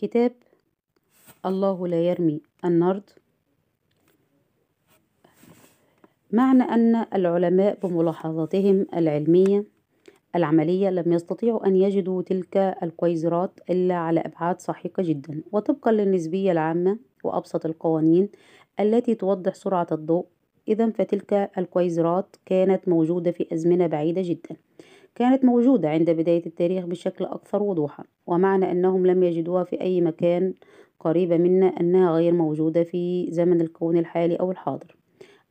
كتاب الله لايرمى النرد. معنى أن العلماء بملاحظاتهم العلمية العملية لم يستطيعوا أن يجدوا تلك الكويزرات إلا على أبعاد ساحقة جدا، وطبقا للنسبية العامة وأبسط القوانين التي توضح سرعة الضوء، إذا فتلك الكويزرات كانت موجودة في أزمنة بعيدة جدا، كانت موجودة عند بداية التاريخ بشكل أكثر وضوحا، ومعنى أنهم لم يجدوها في أي مكان قريبة منا أنها غير موجودة في زمن الكون الحالي أو الحاضر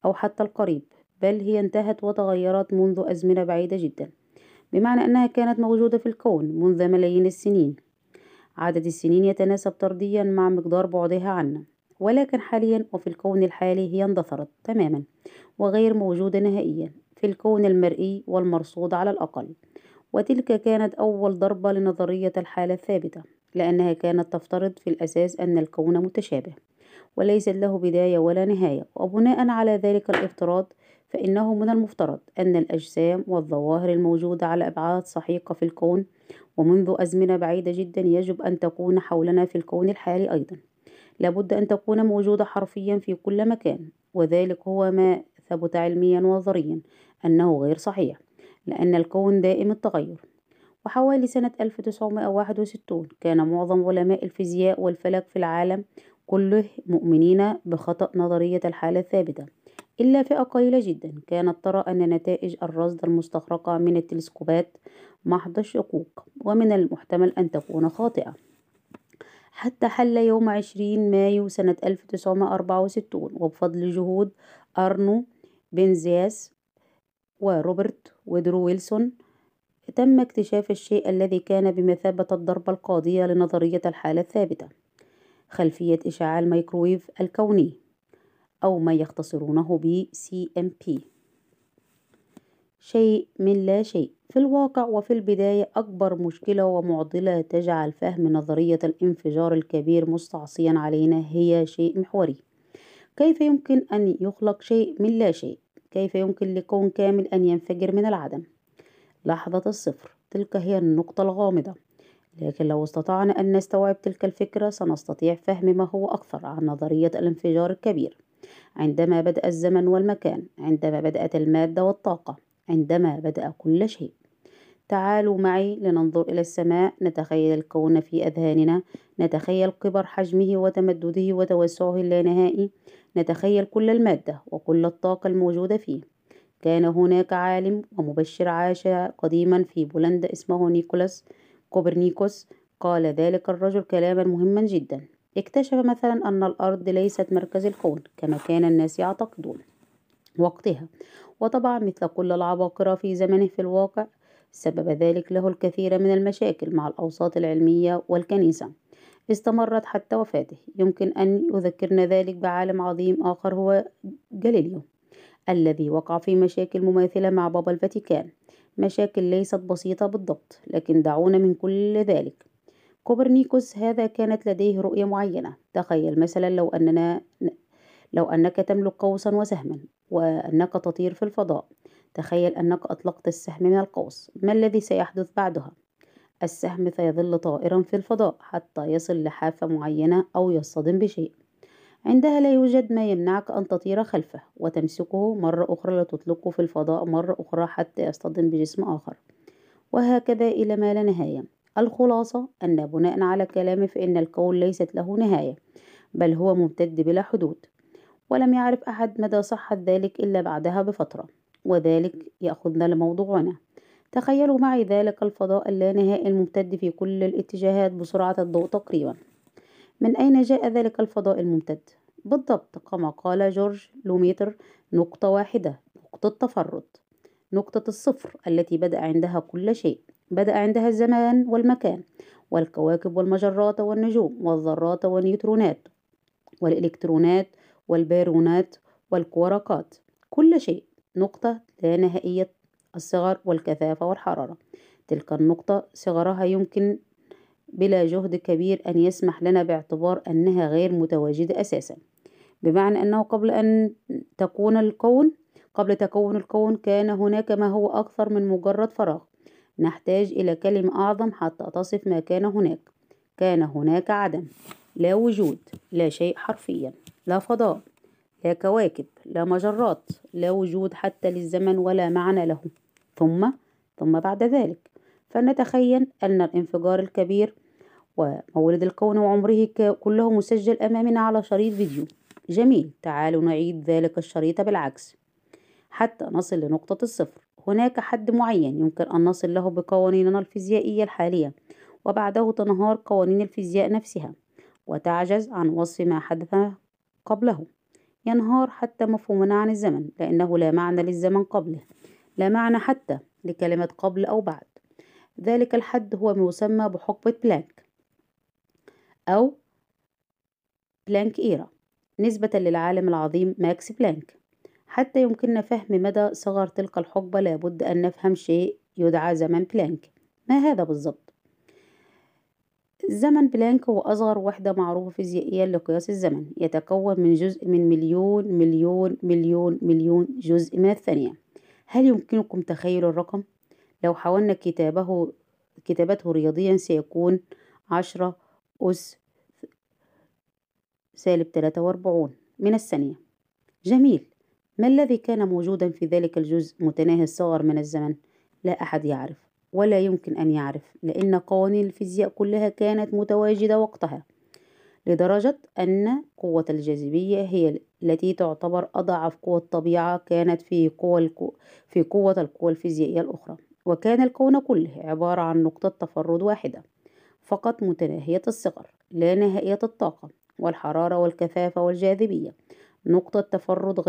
أو حتى القريب، بل هي انتهت وتغيرت منذ أزمنة بعيدة جدا، بمعنى أنها كانت موجودة في الكون منذ ملايين السنين. عدد السنين يتناسب طرديا مع مقدار بعدها عنا، ولكن حاليا وفي الكون الحالي هي اندثرت تماما وغير موجودة نهائيا في الكون المرئي والمرصود على الأقل. وتلك كانت أول ضربة لنظرية الحالة الثابتة، لأنها كانت تفترض في الأساس أن الكون متشابه وليس له بداية ولا نهاية، وبناء على ذلك الافتراض فإنه من المفترض أن الأجسام والظواهر الموجودة على أبعاد سحيقة في الكون ومنذ أزمنة بعيدة جدا يجب أن تكون حولنا في الكون الحالي أيضا، لابد أن تكون موجودة حرفيا في كل مكان، وذلك هو ما ثبت علميا ونظريا أنه غير صحيح، لأن الكون دائم التغير. وحوالي سنة 1961 كان معظم علماء الفيزياء والفلك في العالم كله مؤمنين بخطأ نظرية الحالة الثابتة، إلا فئة قليلة جدا كانت ترى أن نتائج الرصد المستخرجة من التلسكوبات محض الشكوك، ومن المحتمل أن تكون خاطئة. حتى حل يوم 20 مايو سنة 1964، وبفضل جهود أرنو بن زياس وروبرت ودرو ويلسون تم اكتشاف الشيء الذي كان بمثابة الضربة القاضية لنظرية الحالة الثابتة، خلفية إشعاع الميكرويف الكوني أو ما يختصرونه ب CMB. شيء من لا شيء. في الواقع وفي البداية أكبر مشكلة ومعضلة تجعل فهم نظرية الانفجار الكبير مستعصيا علينا هي شيء محوري. كيف يمكن أن يخلق شيء من لا شيء؟ كيف يمكن لكون كامل أن ينفجر من العدم؟ لحظة الصفر تلك هي النقطة الغامضة، لكن لو استطعنا أن نستوعب تلك الفكرة سنستطيع فهم ما هو أكثر عن نظرية الانفجار الكبير. عندما بدأ الزمن والمكان، عندما بدأت المادة والطاقة، عندما بدأ كل شيء. تعالوا معي لننظر إلى السماء، نتخيل الكون في أذهاننا، نتخيل كبر حجمه وتمدده وتوسعه اللانهائي، نتخيل كل المادة وكل الطاقة الموجودة فيه. كان هناك عالم ومبشر عاش قديما في بولندا اسمه نيكولاس كوبرنيكوس. قال ذلك الرجل كلاما مهما جدا، اكتشف مثلا أن الأرض ليست مركز الكون كما كان الناس يعتقدون وقتها، وطبعا مثل كل العباقرة في زمنه في الواقع سبب ذلك له الكثير من المشاكل مع الأوساط العلمية والكنيسة، استمرت حتى وفاته. يمكن أن يذكرنا ذلك بعالم عظيم آخر هو جاليليو، الذي وقع في مشاكل مماثلة مع بابا الفاتيكان، مشاكل ليست بسيطة بالضبط، لكن دعونا من كل ذلك. كوبرنيكوس هذا كانت لديه رؤية معينة، تخيل مثلا لو أنك تملك قوسا وسهما وأنك تطير في الفضاء، تخيل أنك أطلقت السهم من القوس، ما الذي سيحدث بعدها؟ السهم سيظل طائرا في الفضاء حتى يصل لحافة معينة أو يصطدم بشيء، عندها لا يوجد ما يمنعك أن تطير خلفه وتمسكه مرة أخرى لتطلقه في الفضاء مرة أخرى حتى يصطدم بجسم آخر، وهكذا إلى ما لا نهاية. الخلاصة أن بناء على كلامه فإن الكون ليست له نهاية، بل هو ممتد بلا حدود، ولم يعرف أحد مدى صحة ذلك إلا بعدها بفترة. وذلك يأخذنا لموضوعنا. تخيلوا معي ذلك الفضاء اللانهائي الممتد في كل الاتجاهات بسرعة الضوء تقريبا. من أين جاء ذلك الفضاء الممتد؟ بالضبط كما قال جورج لوميتر، نقطة واحدة، نقطة تفرد، نقطة الصفر التي بدأ عندها كل شيء، بدأ عندها الزمان والمكان والكواكب والمجرات والنجوم والذرات والنيوترونات والإلكترونات والباريونات والكواركات، كل شيء نقطة لا نهائية الصغر والكثافة والحرارة. تلك النقطة صغرها يمكن بلا جهد كبير أن يسمح لنا باعتبار أنها غير متواجدة أساسا، بمعنى أنه قبل تكون الكون كان هناك ما هو أكثر من مجرد فراغ، نحتاج إلى كلمة أعظم حتى تصف ما كان هناك، كان هناك عدم، لا وجود، لا شيء حرفيا، لا فضاء، لا كواكب، لا مجرات، لا وجود حتى للزمن ولا معنى له. ثم بعد ذلك فنتخيل أن الانفجار الكبير ومولد الكون وعمره كله مسجل أمامنا على شريط فيديو. جميل، تعالوا نعيد ذلك الشريط بالعكس حتى نصل لنقطة الصفر. هناك حد معين يمكن أن نصل له بقوانيننا الفيزيائية الحالية، وبعده تنهار قوانين الفيزياء نفسها وتعجز عن وصف ما حدث قبله. ينهار حتى مفهومنا عن الزمن، لأنه لا معنى للزمن قبله، لا معنى حتى لكلمة قبل أو بعد. ذلك الحد هو ما يسمى بحقبة بلانك أو بلانك إيرا، نسبة للعالم العظيم ماكس بلانك. حتى يمكننا فهم مدى صغر تلك الحقبة لابد أن نفهم شيء يدعى زمن بلانك. ما هذا بالضبط؟ زمن بلانك هو أصغر وحدة معروفة فيزيائيا لقياس الزمن، يتكون من جزء من مليون مليون مليون مليون جزء من الثانية. هل يمكنكم تخيل الرقم؟ لو حاولنا كتابته رياضيا سيكون 10⁻³ من الثانية. جميل، ما الذي كان موجودا في ذلك الجزء متناهي الصغر من الزمن؟ لا أحد يعرف ولا يمكن أن يعرف، لأن قوانين الفيزياء كلها كانت متواجدة وقتها، لدرجة أن قوة الجاذبية هي التي تعتبر أضعف قوة الطبيعة كانت في قوة القوى الفيزيائية الأخرى. وكان الكون كله عبارة عن نقطة تفرد واحدة فقط متناهية الصغر، لا نهائية الطاقة والحرارة والكثافة والجاذبية، نقطة تفرد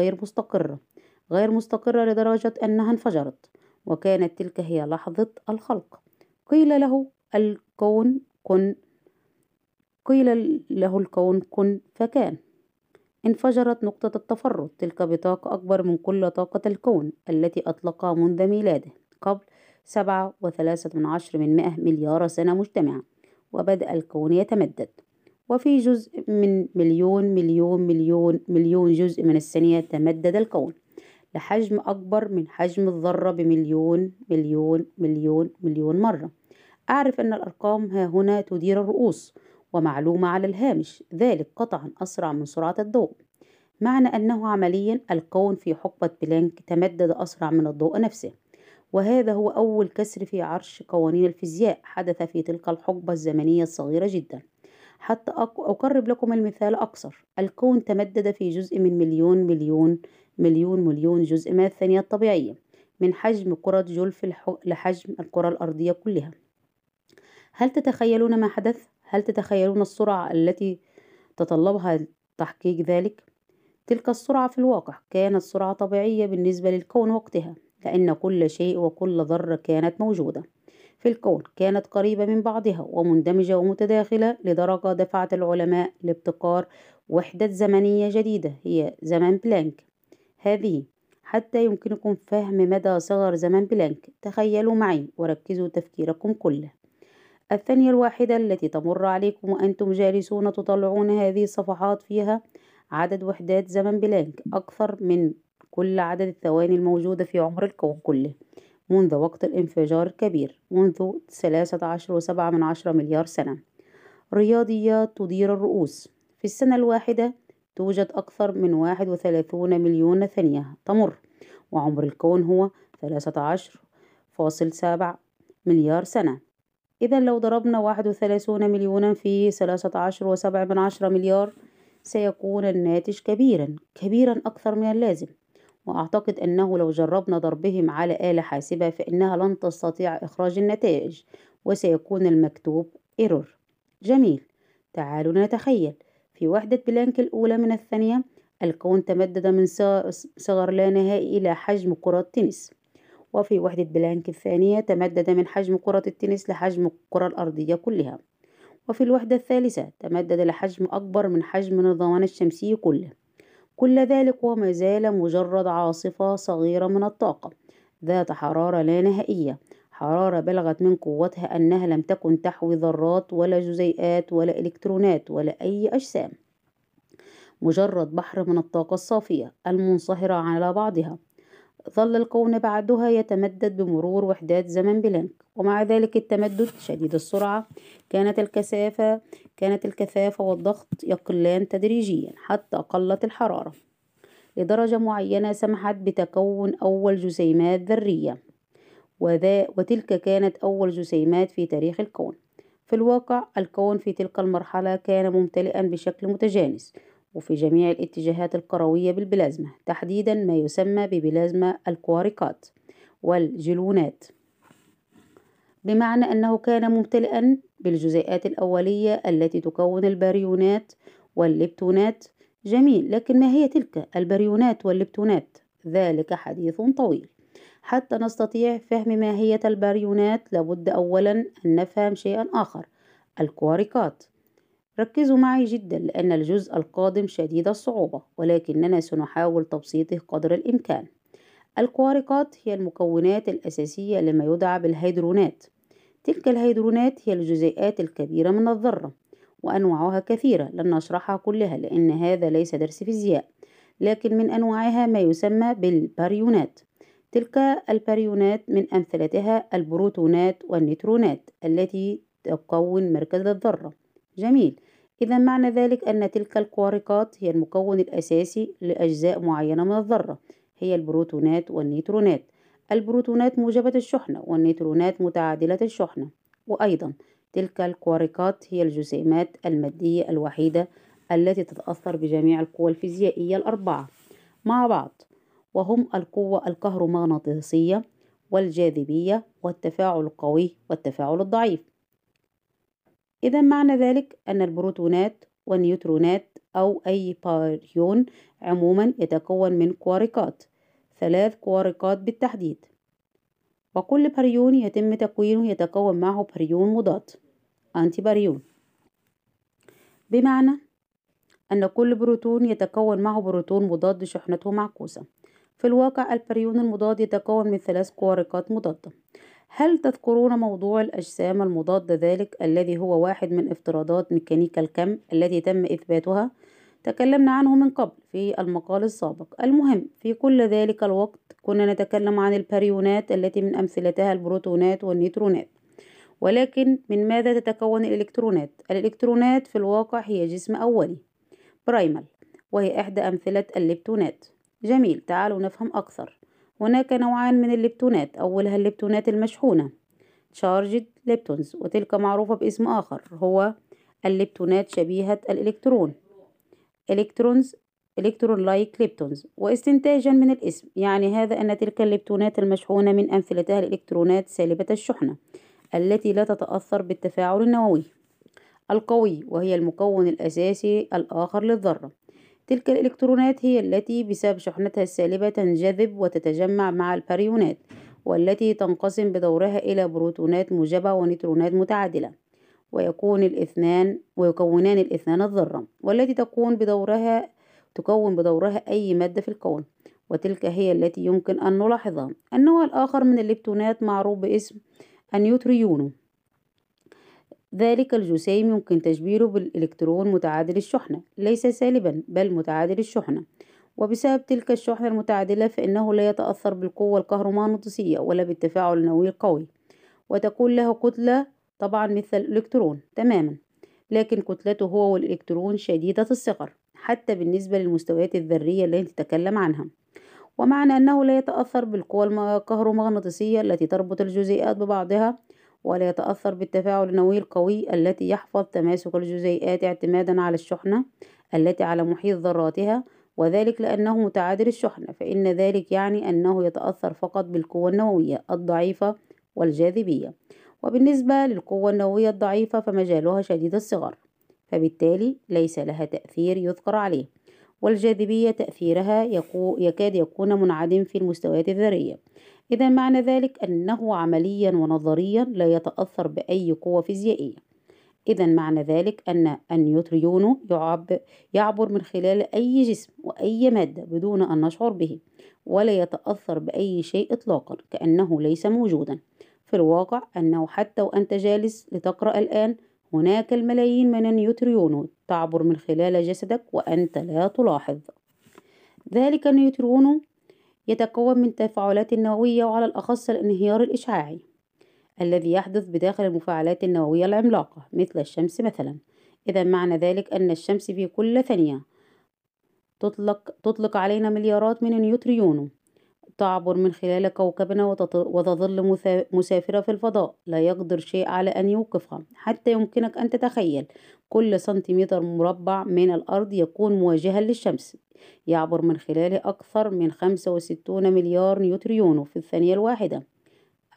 غير مستقرة لدرجة أنها انفجرت، وكانت تلك هي لحظة الخلق. قيل له الكون كن فكان. انفجرت نقطة التفرد تلك بطاقة أكبر من كل طاقة الكون التي أطلقها منذ ميلاده قبل 7.3 مليار سنة مجتمعة، وبدأ الكون يتمدد. وفي جزء من مليون مليون مليون مليون جزء من الثانية تمدد الكون لحجم أكبر من حجم الذرة بمليون مليون مليون مليون مرة. أعرف أن الأرقام ها هنا تدير الرؤوس ومعلومة على الهامش، ذلك قطعا أسرع من سرعة الضوء، معنى أنه عمليا الكون في حقبة بلانك تمدد أسرع من الضوء نفسه. وهذا هو أول كسر في عرش قوانين الفيزياء حدث في تلك الحقبة الزمنية الصغيرة جدا. حتى أقرب لكم المثال أكثر، الكون تمدد في جزء من مليون مليون مليون مليون جزء من الثانية الطبيعية، من حجم كرة جولف لحجم الكرة الأرضية كلها. هل تتخيلون ما حدث؟ هل تتخيلون السرعة التي تطلبها تحقيق ذلك؟ تلك السرعة في الواقع كانت سرعة طبيعية بالنسبة للكون وقتها، لأن كل شيء وكل ذرة كانت موجودة في الكون كانت قريبة من بعضها ومندمجة ومتداخلة، لدرجة دفعت العلماء لابتكار وحدة زمنية جديدة هي زمن بلانك. هذه حتى يمكنكم فهم مدى صغر زمن بلانك. تخيلوا معي وركزوا تفكيركم كله. الثانية الواحدة التي تمر عليكم وأنتم جالسون تطلعون هذه الصفحات فيها عدد وحدات زمن بلانك أكثر من كل عدد الثواني الموجودة في عمر الكون كله منذ وقت الانفجار الكبير، منذ 13.7 مليار سنة. رياضيات تدير الرؤوس. في السنة الواحدة توجد أكثر من 31 مليون ثانية تمر، وعمر الكون هو 13.7 مليار سنة. إذا لو ضربنا 31 مليونا في 13.7 مليار سيكون الناتج كبيرا كبيرا أكثر من اللازم. وأعتقد أنه لو جربنا ضربهم على آلة حاسبة فإنها لن تستطيع إخراج النتائج وسيكون المكتوب إيرور. جميل، تعالوا نتخيل في وحدة بلانك الأولى من الثانية الكون تمدد من صغر لا نهائي إلى حجم كرة التنس، وفي وحدة بلانك الثانية تمدد من حجم كرة التنس لحجم الكرة الأرضية كلها، وفي الوحدة الثالثة تمدد لحجم أكبر من حجم نظامنا الشمسي كله. كل ذلك وما زال مجرد عاصفة صغيرة من الطاقة ذات حرارة لا نهائية، حرارة بلغت من قوتها أنها لم تكن تحوي ذرات ولا جزيئات ولا إلكترونات ولا أي أجسام، مجرد بحر من الطاقة الصافية المنصهرة على بعضها. ظل الكون بعدها يتمدد بمرور وحدات زمن بلانك، ومع ذلك التمدد شديد السرعة كانت الكثافة والضغط يقلان تدريجيا حتى قلت الحرارة لدرجة معينة سمحت بتكون أول جسيمات ذرية، وتلك كانت أول جسيمات في تاريخ الكون. في الواقع الكون في تلك المرحلة كان ممتلئا بشكل متجانس وفي جميع الاتجاهات الكروية بالبلازما، تحديدا ما يسمى ببلازما الكواركات والجاليليونات، بمعنى أنه كان ممتلئا بالجزيئات الأولية التي تكون الباريونات والليبتونات. جميل، لكن ما هي تلك الباريونات والليبتونات؟ ذلك حديث طويل. حتى نستطيع فهم ماهية الباريونات لابد أولا أن نفهم شيئا آخر، الكواركات. ركزوا معي جدا لأن الجزء القادم شديد الصعوبة، ولكننا سنحاول تبسيطه قدر الإمكان. الكواركات هي المكونات الأساسية لما يدعى بالهيدرونات. تلك الهيدرونات هي الجزيئات الكبيرة من الذرة، وأنواعها كثيرة، لن نشرحها كلها لأن هذا ليس درس فيزياء، لكن من أنواعها ما يسمى بالباريونات. تلك الباريونات من أمثلتها البروتونات والنيوترونات التي تكون مركز الذرة. جميل، إذا معنى ذلك أن تلك الكواركات هي المكون الأساسي لأجزاء معينة من الذرة، هي البروتونات والنيوترونات. البروتونات موجبة الشحنة والنيوترونات متعادلة الشحنة. وأيضا تلك الكواركات هي الجسيمات المادية الوحيدة التي تتأثر بجميع القوى الفيزيائية الأربعة مع بعض، وهم القوة الكهرومغناطيسية والجاذبية والتفاعل القوي والتفاعل الضعيف. إذا معنى ذلك أن البروتونات والنيوترونات أو أي باريون عموما يتكون من كواركات، 3 كواركات بالتحديد، وكل باريون يتم تكوينه يتكون معه باريون مضاد أنتي باريون، بمعنى أن كل بروتون يتكون معه بروتون مضاد شحنته معكوسة. في الواقع الباريون المضاد يتكون من 3 كواركات مضادة. هل تذكرون موضوع الأجسام المضادة ذلك الذي هو واحد من افتراضات ميكانيكا الكم التي تم إثباتها؟ تكلمنا عنه من قبل في المقال السابق. المهم، في كل ذلك الوقت كنا نتكلم عن الباريونات التي من أمثلتها البروتونات والنيوترونات، ولكن من ماذا تتكون الإلكترونات؟ الإلكترونات في الواقع هي جسم أولي برايمال، وهي إحدى أمثلة الليبتونات. جميل، تعالوا نفهم أكثر. هناك نوعان من الليبتونات، أولها الليبتونات المشحونة Charged Leptons، وتلك معروفة باسم آخر هو الليبتونات شبيهة الإلكترون Electron-like Leptons. واستنتاجا من الاسم يعني هذا أن تلك الليبتونات المشحونة من أمثلتها الإلكترونات سالبة الشحنة التي لا تتأثر بالتفاعل النووي القوي، وهي المكون الأساسي الآخر للذرة. تلك الإلكترونات هي التي بسبب شحنتها السالبة تنجذب وتتجمع مع الباريونات، والتي تنقسم بدورها إلى بروتونات موجبة ونيوترونات متعادلة، ويكونان الاثنان الذرة، والتي تكون بدورها أي مادة في الكون، وتلك هي التي يمكن أن نلاحظها. النوع الآخر من الليبتونات معروف باسم النيوترينو، ذلك الجسيم يمكن تشبيهه بالإلكترون متعادل الشحنة، ليس سالبا بل متعادل الشحنة، وبسبب تلك الشحنة المتعادلة فإنه لا يتأثر بالقوة الكهرومغناطيسية ولا بالتفاعل النووي القوي، وتكون له كتلة طبعا مثل الإلكترون تماما، لكن كتلته هو والإلكترون شديدة الصغر حتى بالنسبة للمستويات الذرية التي نتكلم عنها، ومعنى أنه لا يتأثر بالقوة الكهرومغناطيسية التي تربط الجزيئات ببعضها، ولا يتأثر بالتفاعل النووي القوي التي يحفظ تماسك الجزيئات اعتمادا على الشحنة التي على محيط ذراتها، وذلك لأنه متعادل الشحنة، فإن ذلك يعني أنه يتأثر فقط بالقوة النووية الضعيفة والجاذبية، وبالنسبة للقوة النووية الضعيفة فمجالها شديد الصغر، فبالتالي ليس لها تأثير يذكر عليه، والجاذبية تأثيرها يكاد يكون منعدم في المستويات الذرية. إذا معنى ذلك أنه عمليا ونظريا لا يتأثر بأي قوة فيزيائية. إذا معنى ذلك أن النيوترينو يعبر من خلال أي جسم وأي مادة بدون أن نشعر به، ولا يتأثر بأي شيء إطلاقا كأنه ليس موجودا. في الواقع أنه حتى وأنت جالس لتقرأ الآن هناك الملايين من النيوترينو تعبر من خلال جسدك وأنت لا تلاحظ. ذلك النيوترينو يتكون من تفاعلات نووية وعلى الأخص الانهيار الإشعاعي الذي يحدث بداخل المفاعلات النووية العملاقة مثل الشمس مثلا. إذا معنى ذلك أن الشمس في كل ثانية تطلق علينا مليارات من النيوترينو تعبر من خلال كوكبنا وتظل مسافرة في الفضاء، لا يقدر شيء على أن يوقفها. حتى يمكنك أن تتخيل كل سنتيمتر مربع من الأرض يكون مواجها للشمس يعبر من خلاله أكثر من 65 مليار نيوترينو في الثانية الواحدة.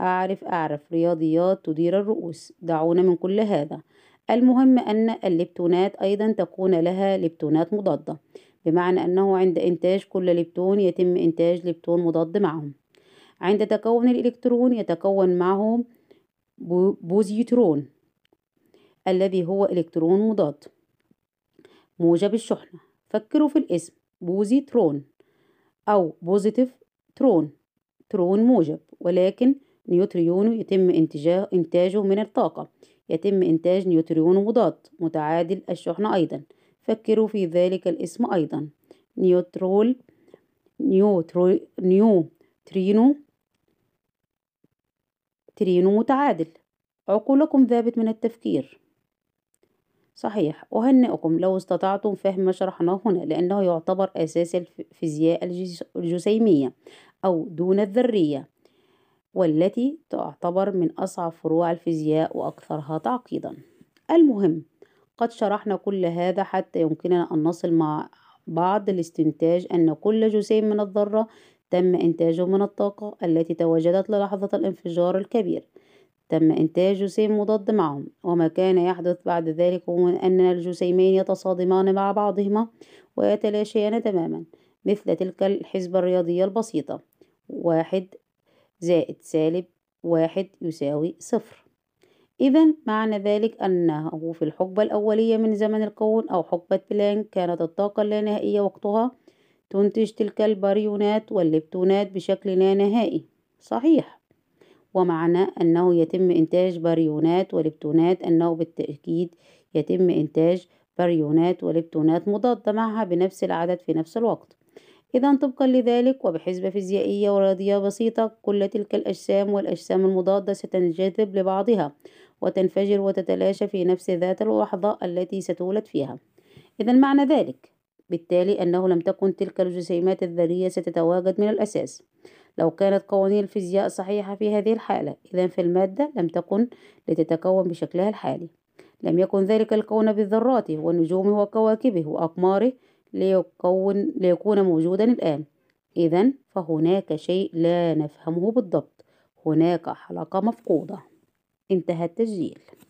أعرف رياضيات تدير الرؤوس، دعونا من كل هذا. المهم أن الليبتونات أيضا تكون لها ليبتونات مضادة، بمعنى أنه عند إنتاج كل ليبتون يتم إنتاج ليبتون مضاد معهم. عند تكون الإلكترون يتكون معه بوزيترون الذي هو إلكترون مضاد موجب الشحنة. فكروا في الاسم بوزيترون أو بوزيتيف ترون موجب، ولكن نيوتريون يتم إنتاجه من الطاقة، يتم إنتاج نيوتريون مضاد متعادل الشحنة أيضا. فكروا في ذلك الاسم أيضا نيوترينو متعادل. عقولكم ذابت من التفكير صحيح. أهنئكم لو استطعتم فهم ما شرحناه هنا، لأنه يعتبر أساس الفيزياء الجسيمية أو دون الذرية، والتي تعتبر من أصعب فروع الفيزياء وأكثرها تعقيدا. المهم قد شرحنا كل هذا حتى يمكننا أن نصل مع بعض الاستنتاج أن كل جسيم من الذرة تم إنتاجه من الطاقة التي تواجدت للحظة الانفجار الكبير، تم إنتاج جسيم مضاد معهم، وما كان يحدث بعد ذلك هو أن الجسيمين يتصادمان مع بعضهما ويتلاشيان تماما، مثل تلك الحسبة الرياضية البسيطة 1 - (-1) = 0. إذا معنى ذلك أنه في الحقبة الأولية من زمن الكون أو حقبة بلانك كانت الطاقة اللانهائية وقتها تنتج تلك الباريونات والليبتونات بشكل لا نهائي صحيح. ومعنى أنه يتم إنتاج باريونات وليبتونات أنه بالتأكيد يتم إنتاج باريونات وليبتونات مضادة معها بنفس العدد في نفس الوقت. إذا طبقا لذلك وبحسبة فيزيائية ورياضية بسيطة كل تلك الأجسام والأجسام المضادة ستنجذب لبعضها وتنفجر وتتلاشى في نفس ذات اللحظة التي ستولد فيها. إذا معنى ذلك بالتالي أنه لم تكن تلك الجسيمات الذرية ستتواجد من الأساس لو كانت قوانين الفيزياء صحيحة في هذه الحالة. إذا في المادة لم تكن لتتكون بشكلها الحالي، لم يكن ذلك الكون بذراته ونجومه وكواكبه وأقماره ليكون موجودا الآن. إذا فهناك شيء لا نفهمه بالضبط، هناك حلقة مفقودة. انتهى التسجيل.